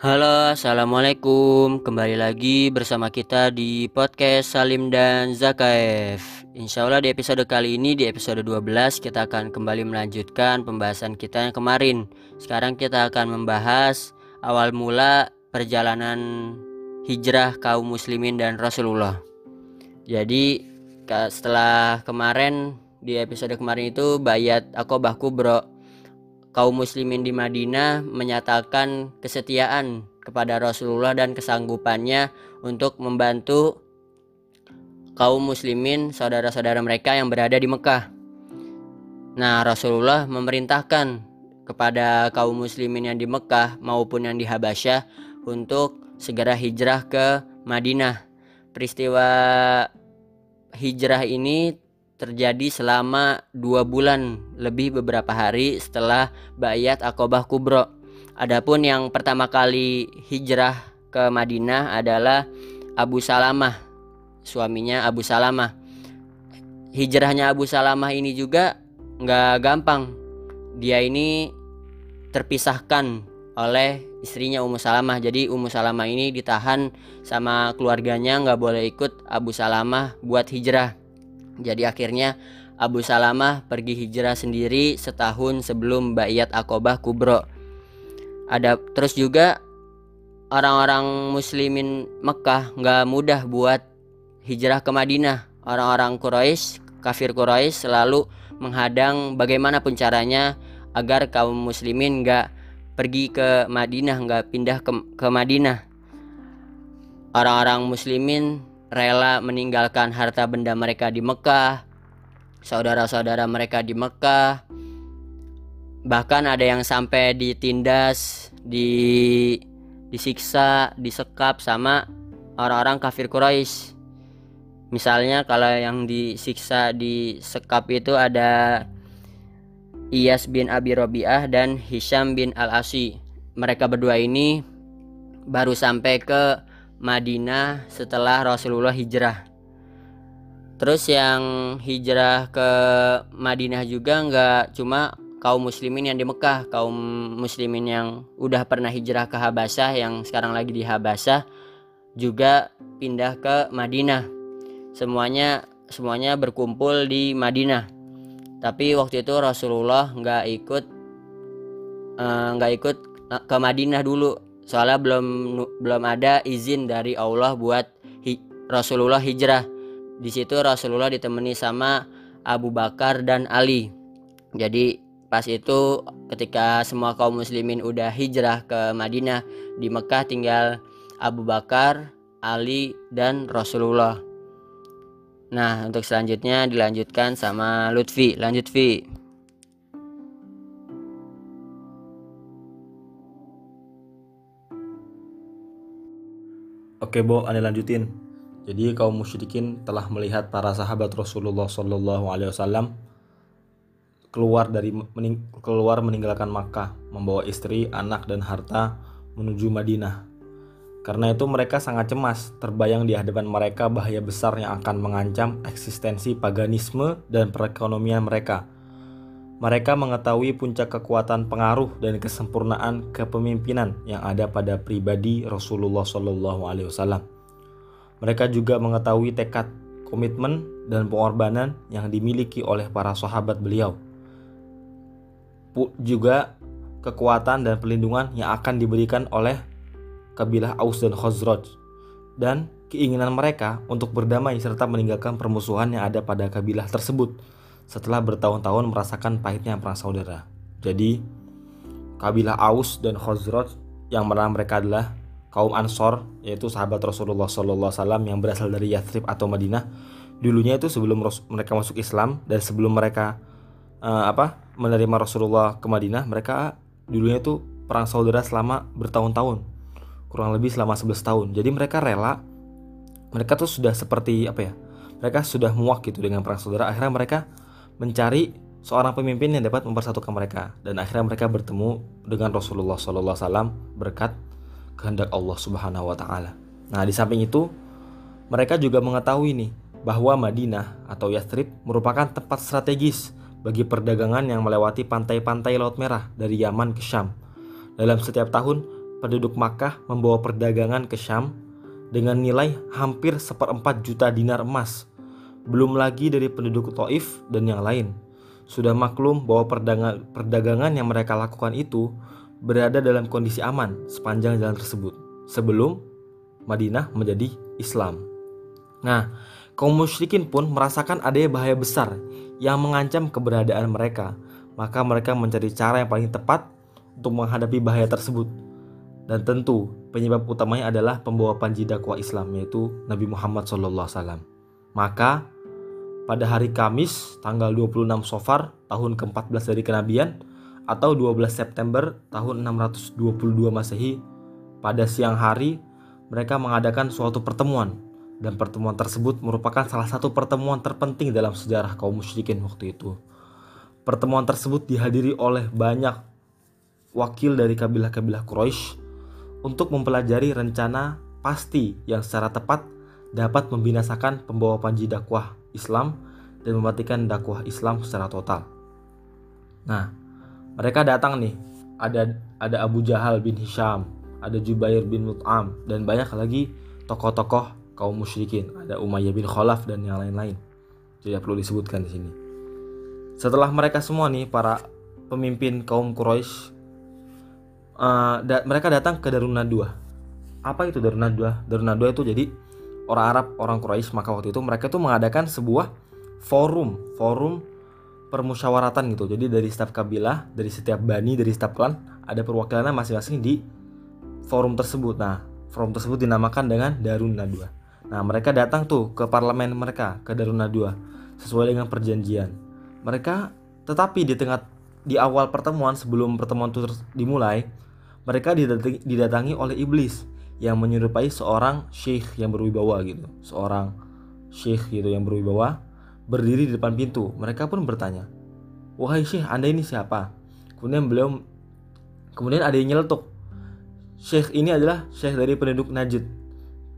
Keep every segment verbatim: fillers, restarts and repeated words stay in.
Halo, assalamualaikum. Kembali lagi bersama kita di podcast Salim dan Zakaev. Insya Allah di episode kali ini, di episode dua belas, kita akan kembali melanjutkan pembahasan kita yang kemarin. Sekarang kita akan membahas awal mula perjalanan hijrah kaum muslimin dan Rasulullah. Jadi setelah kemarin, di episode kemarin itu Baiat Aqabah Kubra, kaum muslimin di Madinah menyatakan kesetiaan kepada Rasulullah dan kesanggupannya untuk membantu kaum muslimin saudara-saudara mereka yang berada di Mekah. Nah, Rasulullah memerintahkan kepada kaum muslimin yang di Mekah maupun yang di Habasyah untuk segera hijrah ke Madinah. Peristiwa hijrah ini terjadi selama dua bulan lebih beberapa hari setelah Baiat Aqabah Kubra. Adapun yang pertama kali hijrah ke Madinah adalah Abu Salamah, suaminya Abu Salamah. Hijrahnya Abu Salamah ini juga gak gampang. Dia ini terpisahkan oleh istrinya Ummu Salamah. Jadi Ummu Salamah ini ditahan sama keluarganya, gak boleh ikut Abu Salamah buat hijrah. Jadi akhirnya Abu Salamah pergi hijrah sendiri setahun sebelum Baiat Aqabah Kubra. Ada terus juga orang-orang muslimin Mekah enggak mudah buat hijrah ke Madinah. Orang-orang Quraisy, kafir Quraisy selalu menghadang bagaimanapun caranya agar kaum muslimin enggak pergi ke Madinah, enggak pindah ke, ke Madinah. Orang-orang muslimin rela meninggalkan harta benda mereka di Mekah, saudara-saudara mereka di Mekah. Bahkan ada yang sampai ditindas, di, disiksa, disekap sama orang-orang kafir Quraisy. Misalnya kalau yang disiksa, disekap itu ada Iyas bin Abi Robiah dan Hisham bin Al Asy. Mereka berdua ini baru sampai ke Madinah setelah Rasulullah hijrah. Terus yang hijrah ke Madinah juga nggak cuma kaum muslimin yang di Mekah. Kaum muslimin yang udah pernah hijrah ke Habasyah, yang sekarang lagi di Habasyah, juga pindah ke Madinah. Semuanya semuanya berkumpul di Madinah. Tapi waktu itu Rasulullah nggak ikut nggak eh, ikut ke Madinah dulu. Soalnya belum belum ada izin dari Allah buat hi, Rasulullah hijrah. Di situ Rasulullah ditemani sama Abu Bakar dan Ali. Jadi pas itu ketika semua kaum muslimin udah hijrah ke Madinah, di Mekah tinggal Abu Bakar, Ali, dan Rasulullah. Nah, untuk selanjutnya dilanjutkan sama Lutfi. Lanjut, Fi. Oke, Bo, Anda lanjutin. Jadi kaum musyrikin telah melihat para sahabat Rasulullah Sallallahu Alaihi Wasallam keluar dari mening, keluar meninggalkan Makkah, membawa istri, anak, dan harta menuju Madinah. Karena itu mereka sangat cemas, terbayang di hadapan mereka bahaya besar yang akan mengancam eksistensi paganisme dan perekonomian mereka. Mereka mengetahui puncak kekuatan pengaruh dan kesempurnaan kepemimpinan yang ada pada pribadi Rasulullah shallallahu alaihi wasallam. Mereka juga mengetahui tekad, komitmen, dan pengorbanan yang dimiliki oleh para sahabat beliau. Juga kekuatan dan perlindungan yang akan diberikan oleh kabilah Aus dan Khazraj, dan keinginan mereka untuk berdamai serta meninggalkan permusuhan yang ada pada kabilah tersebut setelah bertahun-tahun merasakan pahitnya perang saudara. Jadi kabilah Aus dan Khazraj, yang mana mereka adalah kaum Ansor, yaitu sahabat Rasulullah Sallallahu Alaihi Wasallam yang berasal dari Yathrib atau Madinah. Dulunya itu sebelum mereka masuk Islam dan sebelum mereka uh, apa menerima Rasulullah ke Madinah, mereka dulunya itu perang saudara selama bertahun-tahun, kurang lebih selama sebelas tahun. Jadi mereka rela, mereka tuh sudah seperti apa ya? Mereka sudah muak gitu dengan perang saudara. Akhirnya mereka mencari seorang pemimpin yang dapat mempersatukan mereka, dan akhirnya mereka bertemu dengan Rasulullah Sallallahu Alaihi Wasallam berkat kehendak Allah Subhanahu Wa Taala. Nah, di samping itu mereka juga mengetahui nih bahwa Madinah atau Yathrib merupakan tempat strategis bagi perdagangan yang melewati pantai-pantai Laut Merah dari Yaman ke Syam. Dalam setiap tahun penduduk Makkah membawa perdagangan ke Syam dengan nilai hampir seperempat juta dinar emas. Belum lagi dari penduduk Taif dan yang lain. Sudah maklum bahwa perdagangan yang mereka lakukan itu berada dalam kondisi aman sepanjang jalan tersebut sebelum Madinah menjadi Islam. Nah, kaum musyrikin pun merasakan adanya bahaya besar yang mengancam keberadaan mereka. Maka mereka mencari cara yang paling tepat untuk menghadapi bahaya tersebut. Dan tentu penyebab utamanya adalah pembawa panji dakwah Islam, yaitu Nabi Muhammad shallallahu alaihi wasallam. Maka pada hari Kamis tanggal dua puluh enam Sofar tahun keempat belas dari kenabian atau dua belas September tahun enam ratus dua puluh dua Masehi, pada siang hari mereka mengadakan suatu pertemuan. Dan pertemuan tersebut merupakan salah satu pertemuan terpenting dalam sejarah kaum musyrikin waktu itu. Pertemuan tersebut dihadiri oleh banyak wakil dari kabilah-kabilah Quraisy untuk mempelajari rencana pasti yang secara tepat dapat membinasakan pembawa panji dakwah Islam dan mematikan dakwah Islam secara total. Nah, mereka datang nih, ada ada Abu Jahal bin Hisyam, ada Jubair bin Mut'am, dan banyak lagi tokoh-tokoh kaum musyrikin, ada Umayyah bin Khalaf dan yang lain-lain. Tidak perlu disebutkan di sini. Setelah mereka semua nih para pemimpin kaum Quraisy, uh, da- mereka datang ke Darun Nadwah. Apa itu Darun Nadwah? Darun Nadwah itu jadi orang Arab, orang Quraisy, maka waktu itu mereka tuh mengadakan sebuah forum, forum permusyawaratan gitu. Jadi dari setiap kabilah, dari setiap bani, dari setiap klan ada perwakilannya masing-masing di forum tersebut. Nah, forum tersebut dinamakan dengan Darun Nadwah. Nah, mereka datang tuh ke parlemen mereka, ke Darun Nadwah, sesuai dengan perjanjian. Mereka tetapi di tengah di awal pertemuan, sebelum pertemuan itu dimulai, mereka didatangi, didatangi oleh iblis yang menyerupai seorang syekh yang berwibawa gitu. Seorang syekh gitu yang berwibawa berdiri di depan pintu. Mereka pun bertanya, "Wahai syekh, Anda ini siapa?" Kemudian beliau kemudian ada yang nyeletuk, "Syekh ini adalah syekh dari penduduk Najd."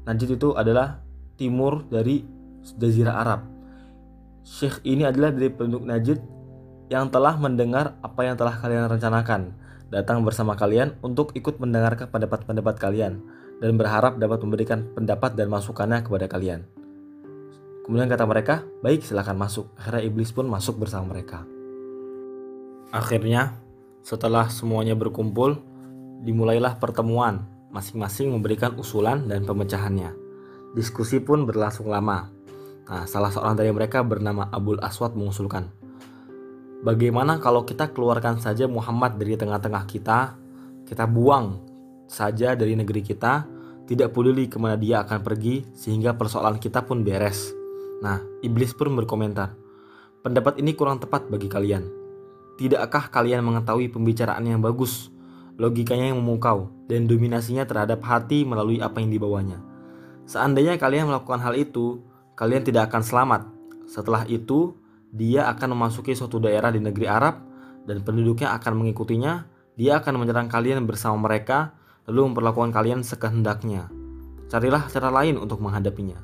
Najd itu adalah timur dari Jazirah Arab. Syekh ini adalah dari penduduk Najd yang telah mendengar apa yang telah kalian rencanakan, datang bersama kalian untuk ikut mendengarkan pendapat-pendapat kalian dan berharap dapat memberikan pendapat dan masukannya kepada kalian. Kemudian kata mereka, "Baik, silakan masuk." Akhirnya iblis pun masuk bersama mereka. Akhirnya, setelah semuanya berkumpul, dimulailah pertemuan. Masing-masing memberikan usulan dan pemecahannya. Diskusi pun berlangsung lama. Nah, salah seorang dari mereka bernama Abu Aswad mengusulkan, "Bagaimana kalau kita keluarkan saja Muhammad dari tengah-tengah kita, kita buang saja dari negeri kita, tidak peduli kemana dia akan pergi, sehingga persoalan kita pun beres." Nah, iblis pun berkomentar, "Pendapat ini kurang tepat bagi kalian. Tidakkah kalian mengetahui pembicaraan yang bagus, logikanya yang memukau, dan dominasinya terhadap hati melalui apa yang dibawanya? Seandainya kalian melakukan hal itu, kalian tidak akan selamat. Setelah itu, dia akan memasuki suatu daerah di negeri Arab, dan penduduknya akan mengikutinya. Dia akan menyerang kalian bersama mereka, lalu memperlakukan kalian sekehendaknya. Carilah cara lain untuk menghadapinya."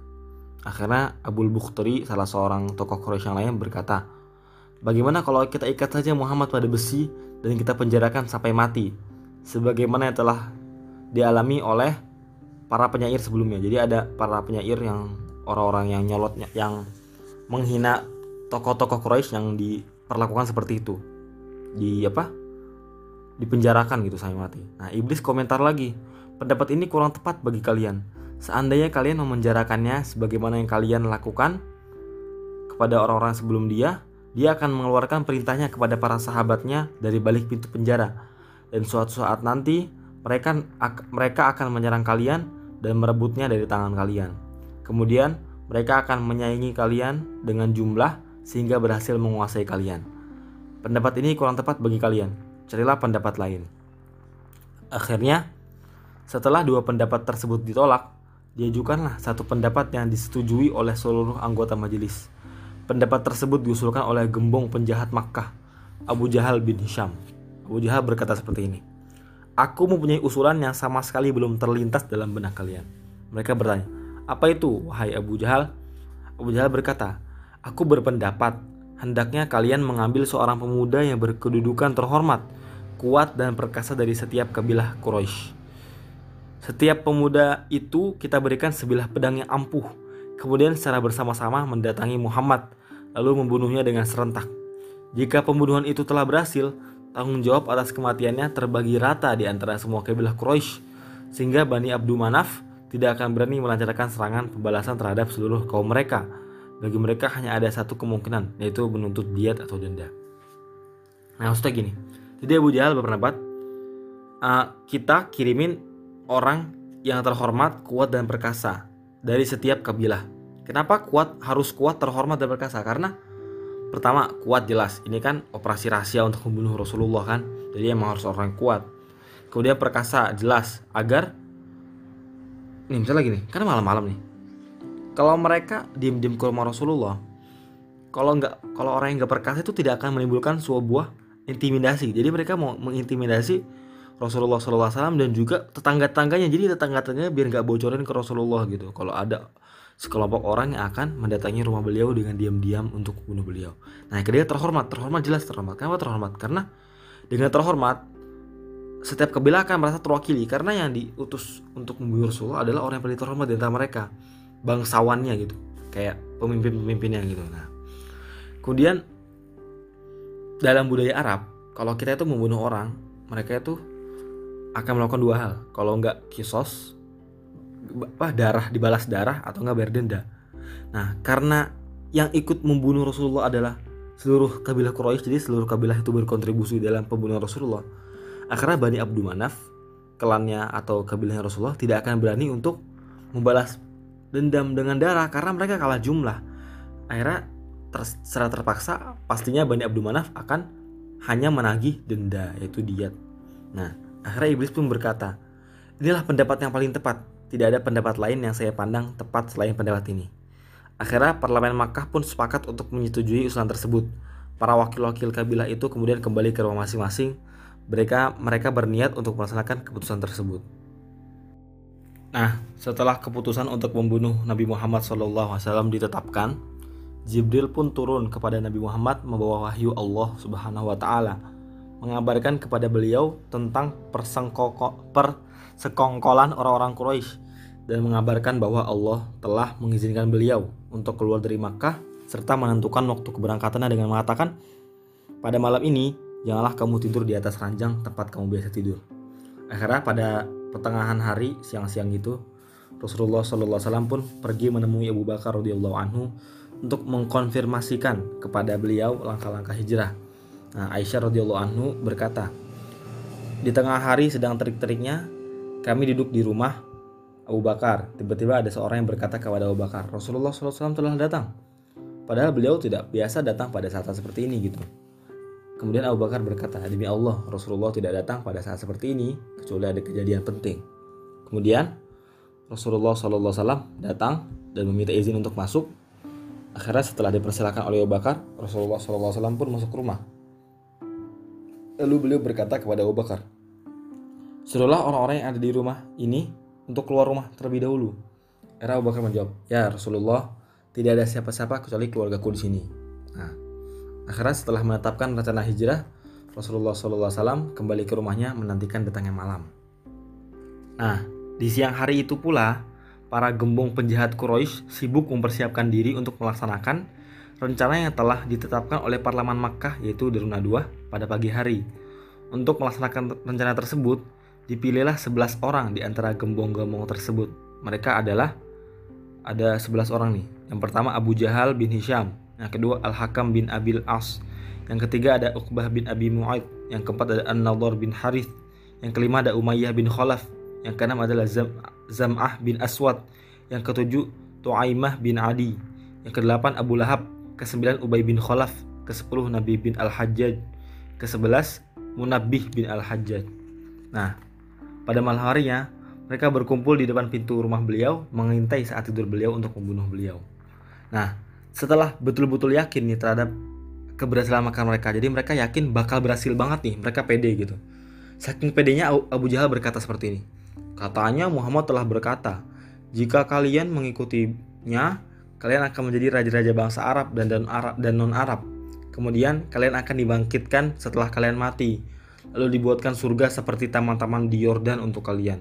Akhirnya Abu Bukhteri, salah seorang tokoh Quraisy yang lain, berkata, "Bagaimana kalau kita ikat saja Muhammad pada besi dan kita penjarakan sampai mati, sebagaimana yang telah dialami oleh para penyair sebelumnya?" Jadi ada para penyair yang orang-orang yang nyolot, yang menghina tokoh-tokoh Quraisy yang diperlakukan seperti itu, di apa? dipenjarakan gitu sampai mati. Nah, iblis komentar lagi, "Pendapat ini kurang tepat bagi kalian. Seandainya kalian memenjarakannya sebagaimana yang kalian lakukan kepada orang-orang sebelum dia, dia akan mengeluarkan perintahnya kepada para sahabatnya dari balik pintu penjara. Dan suatu saat nanti mereka mereka akan menyerang kalian dan merebutnya dari tangan kalian. Kemudian mereka akan menyaingi kalian dengan jumlah sehingga berhasil menguasai kalian. Pendapat ini kurang tepat bagi kalian. Carilah pendapat lain." Akhirnya, setelah dua pendapat tersebut ditolak, diajukanlah satu pendapat yang disetujui oleh seluruh anggota majelis. Pendapat tersebut diusulkan oleh gembong penjahat Makkah, Abu Jahal bin Hisyam. Abu Jahal berkata seperti ini, "Aku mempunyai usulan yang sama sekali belum terlintas dalam benak kalian." Mereka bertanya, "Apa itu, wahai Abu Jahal?" Abu Jahal berkata, "Aku berpendapat hendaknya kalian mengambil seorang pemuda yang berkedudukan terhormat, kuat dan perkasa dari setiap kabilah Quraisy. Setiap pemuda itu kita berikan sebilah pedang yang ampuh. Kemudian secara bersama-sama mendatangi Muhammad, lalu membunuhnya dengan serentak. Jika pembunuhan itu telah berhasil, tanggung jawab atas kematiannya terbagi rata di antara semua kabilah Quraisy, sehingga Bani Abdul Manaf tidak akan berani melancarkan serangan pembalasan terhadap seluruh kaum mereka. Bagi mereka hanya ada satu kemungkinan, yaitu menuntut diat atau denda. Nah, maksudnya gini, jadi Abu Jahal berpendapat, uh, kita kirimin orang yang terhormat, kuat dan perkasa dari setiap kabilah. Kenapa kuat harus kuat, terhormat dan perkasa? Karena pertama, kuat jelas, ini kan operasi rahasia untuk membunuh Rasulullah kan, jadi emang harus orang kuat. Kemudian perkasa jelas, agar nih misalnya gini, kan malam-malam nih, kalau mereka diem-diem ke rumah Rasulullah, kalau nggak, kalau orang yang nggak perkasa itu tidak akan menimbulkan sebuah intimidasi. Jadi mereka mau mengintimidasi Rasulullah shallallahu alaihi wasallam dan juga tetangga-tetangganya. Jadi tetangga-tetangganya biar nggak bocorin ke Rasulullah gitu. Kalau ada sekelompok orang yang akan mendatangi rumah beliau dengan diam-diam untuk membunuh beliau. Nah, ketiga terhormat, terhormat jelas terhormat. Kenapa terhormat? Karena dengan terhormat, setiap kabilah akan merasa terwakili, karena yang diutus untuk membunuh Rasulullah adalah orang yang paling terhormat di antara mereka, bangsawannya gitu, kayak pemimpin-pemimpinnya gitu. Nah, kemudian dalam budaya Arab, kalau kita itu membunuh orang, mereka itu akan melakukan dua hal. Kalau nggak kisos, apa, darah, dibalas darah, atau nggak bayar denda. Nah, karena yang ikut membunuh Rasulullah adalah seluruh kabilah Quraisy, jadi seluruh kabilah itu berkontribusi dalam pembunuhan Rasulullah. Akhirnya Bani Abdul Manaf, klannya atau kabilahnya Rasulullah, tidak akan berani untuk membalas dendam dengan darah karena mereka kalah jumlah. Akhirnya ter- secara terpaksa pastinya Bani Abdul Manaf akan hanya menagih denda, yaitu diat. Nah, akhirnya Iblis pun berkata, inilah pendapat yang paling tepat, tidak ada pendapat lain yang saya pandang tepat selain pendapat ini. Akhirnya parlemen Makkah pun sepakat untuk menyetujui usulan tersebut. Para wakil-wakil kabilah itu kemudian kembali ke rumah masing-masing. Mereka mereka berniat untuk melaksanakan keputusan tersebut. Nah, setelah keputusan untuk membunuh Nabi Muhammad shallallahu alaihi wasallam ditetapkan, Jibril pun turun kepada Nabi Muhammad membawa wahyu Allah Subhanahu Wa Taala, mengabarkan kepada beliau tentang persekongkolan orang-orang Quraisy dan mengabarkan bahwa Allah telah mengizinkan beliau untuk keluar dari Makkah serta menentukan waktu keberangkatannya dengan mengatakan, pada malam ini janganlah kamu tidur di atas ranjang tempat kamu biasa tidur. Akhirnya pada pertengahan hari, siang-siang gitu, Rasulullah shallallahu alaihi wasallam pun pergi menemui Abu Bakar radhiyallahu anhu untuk mengkonfirmasikan kepada beliau langkah-langkah hijrah. Nah, Aisyah radhiyallahu anhu berkata, di tengah hari sedang terik-teriknya, kami duduk di rumah Abu Bakar. Tiba-tiba ada seorang yang berkata kepada Abu Bakar, Rasulullah shallallahu alaihi wasallam telah datang. Padahal beliau tidak biasa datang pada saat seperti ini gitu. Kemudian Abu Bakar berkata, demi Allah, Rasulullah tidak datang pada saat seperti ini kecuali ada kejadian penting. Kemudian Rasulullah shallallahu alaihi wasallam datang dan meminta izin untuk masuk. Akhirnya setelah dipersilakan oleh Abu Bakar, Rasulullah shallallahu alaihi wasallam pun masuk rumah. Lalu beliau berkata kepada Abu Bakar, suruhlah orang-orang yang ada di rumah ini untuk keluar rumah terlebih dahulu. Akhirnya Abu Bakar menjawab, ya Rasulullah, tidak ada siapa-siapa kecuali keluargaku di sini. Nah, akhirnya setelah menetapkan rencana hijrah, Rasulullah shallallahu alaihi wasallam kembali ke rumahnya menantikan datangnya malam. Nah, di siang hari itu pula, para gembong penjahat Quraisy sibuk mempersiapkan diri untuk melaksanakan rencana yang telah ditetapkan oleh parlemen Makkah, yaitu Darun Nadwah, pada pagi hari. Untuk melaksanakan rencana tersebut, dipilihlah sebelas orang di antara gembong-gembong tersebut. Mereka adalah, ada sebelas orang nih. Yang pertama Abu Jahal bin Hisyam, yang kedua Al-Hakam bin Abi Al-As, yang ketiga ada Uqbah bin Abi Mu'ayt, yang keempat ada An-Nadhor bin Harith, yang kelima ada Umayyah bin Khalaf, yang keenam adalah Zam'ah bin Aswad, yang ketujuh Tu'aimah bin Adi, yang kedelapan Abu Lahab, kesembilan Ubay bin Khalaf, kesepuluh Nabi bin Al-Hajjad, kesebelas Munabih bin Al-Hajjad. Nah, pada malam harinya mereka berkumpul di depan pintu rumah beliau mengintai saat tidur beliau untuk membunuh beliau. Nah, setelah betul-betul yakin nih terhadap keberhasilan makan mereka, jadi mereka yakin bakal berhasil banget nih, mereka pede gitu. Saking pedenya Abu Jahal berkata seperti ini, katanya Muhammad telah berkata, jika kalian mengikutinya, kalian akan menjadi raja-raja bangsa Arab dan non-Arab. Kemudian kalian akan dibangkitkan setelah kalian mati, lalu dibuatkan surga seperti taman-taman di Yordan untuk kalian.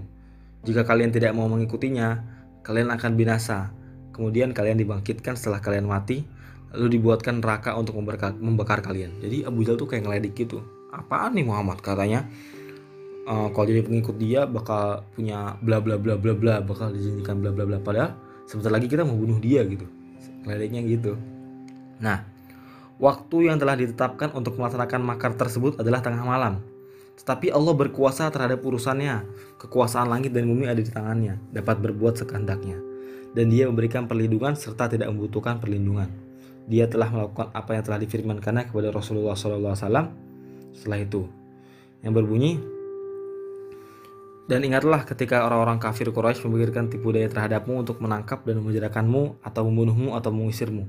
Jika kalian tidak mau mengikutinya, kalian akan binasa. Kemudian kalian dibangkitkan setelah kalian mati, lalu dibuatkan neraka untuk membakar, membakar kalian. Jadi Abu Jahal tuh kayak ngeledik gitu. Apaan nih Muhammad katanya? Uh, kalau jadi pengikut dia bakal punya bla bla bla bla bla, bakal dijadikan bla bla bla. Padahal sebentar lagi kita mau bunuh dia gitu. Ngelediknya gitu. Nah, waktu yang telah ditetapkan untuk melaksanakan makar tersebut adalah tengah malam. Tetapi Allah berkuasa terhadap urusannya. Kekuasaan langit dan bumi ada di tangannya, dapat berbuat sekehendaknya. Dan dia memberikan perlindungan serta tidak membutuhkan perlindungan. Dia telah melakukan apa yang telah difirmankannya kepada Rasulullah shallallahu alaihi wasallam. Setelah itu, yang berbunyi, dan ingatlah ketika orang-orang kafir Quraisy memikirkan tipu daya terhadapmu untuk menangkap dan menjarakanmu atau membunuhmu atau mengusirmu.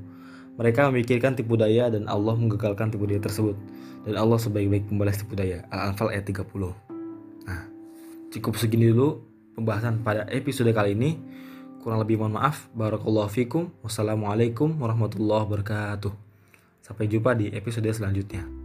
Mereka memikirkan tipu daya dan Allah menggagalkan tipu daya tersebut. Dan Allah sebaik-baik pembalas tipu daya. Al-Anfal ayat tiga puluh. Nah, cukup segini dulu pembahasan pada episode kali ini. Kurang lebih mohon maaf. Barakallahu fikum. Wassalamualaikum warahmatullahi wabarakatuh. Sampai jumpa di episode selanjutnya.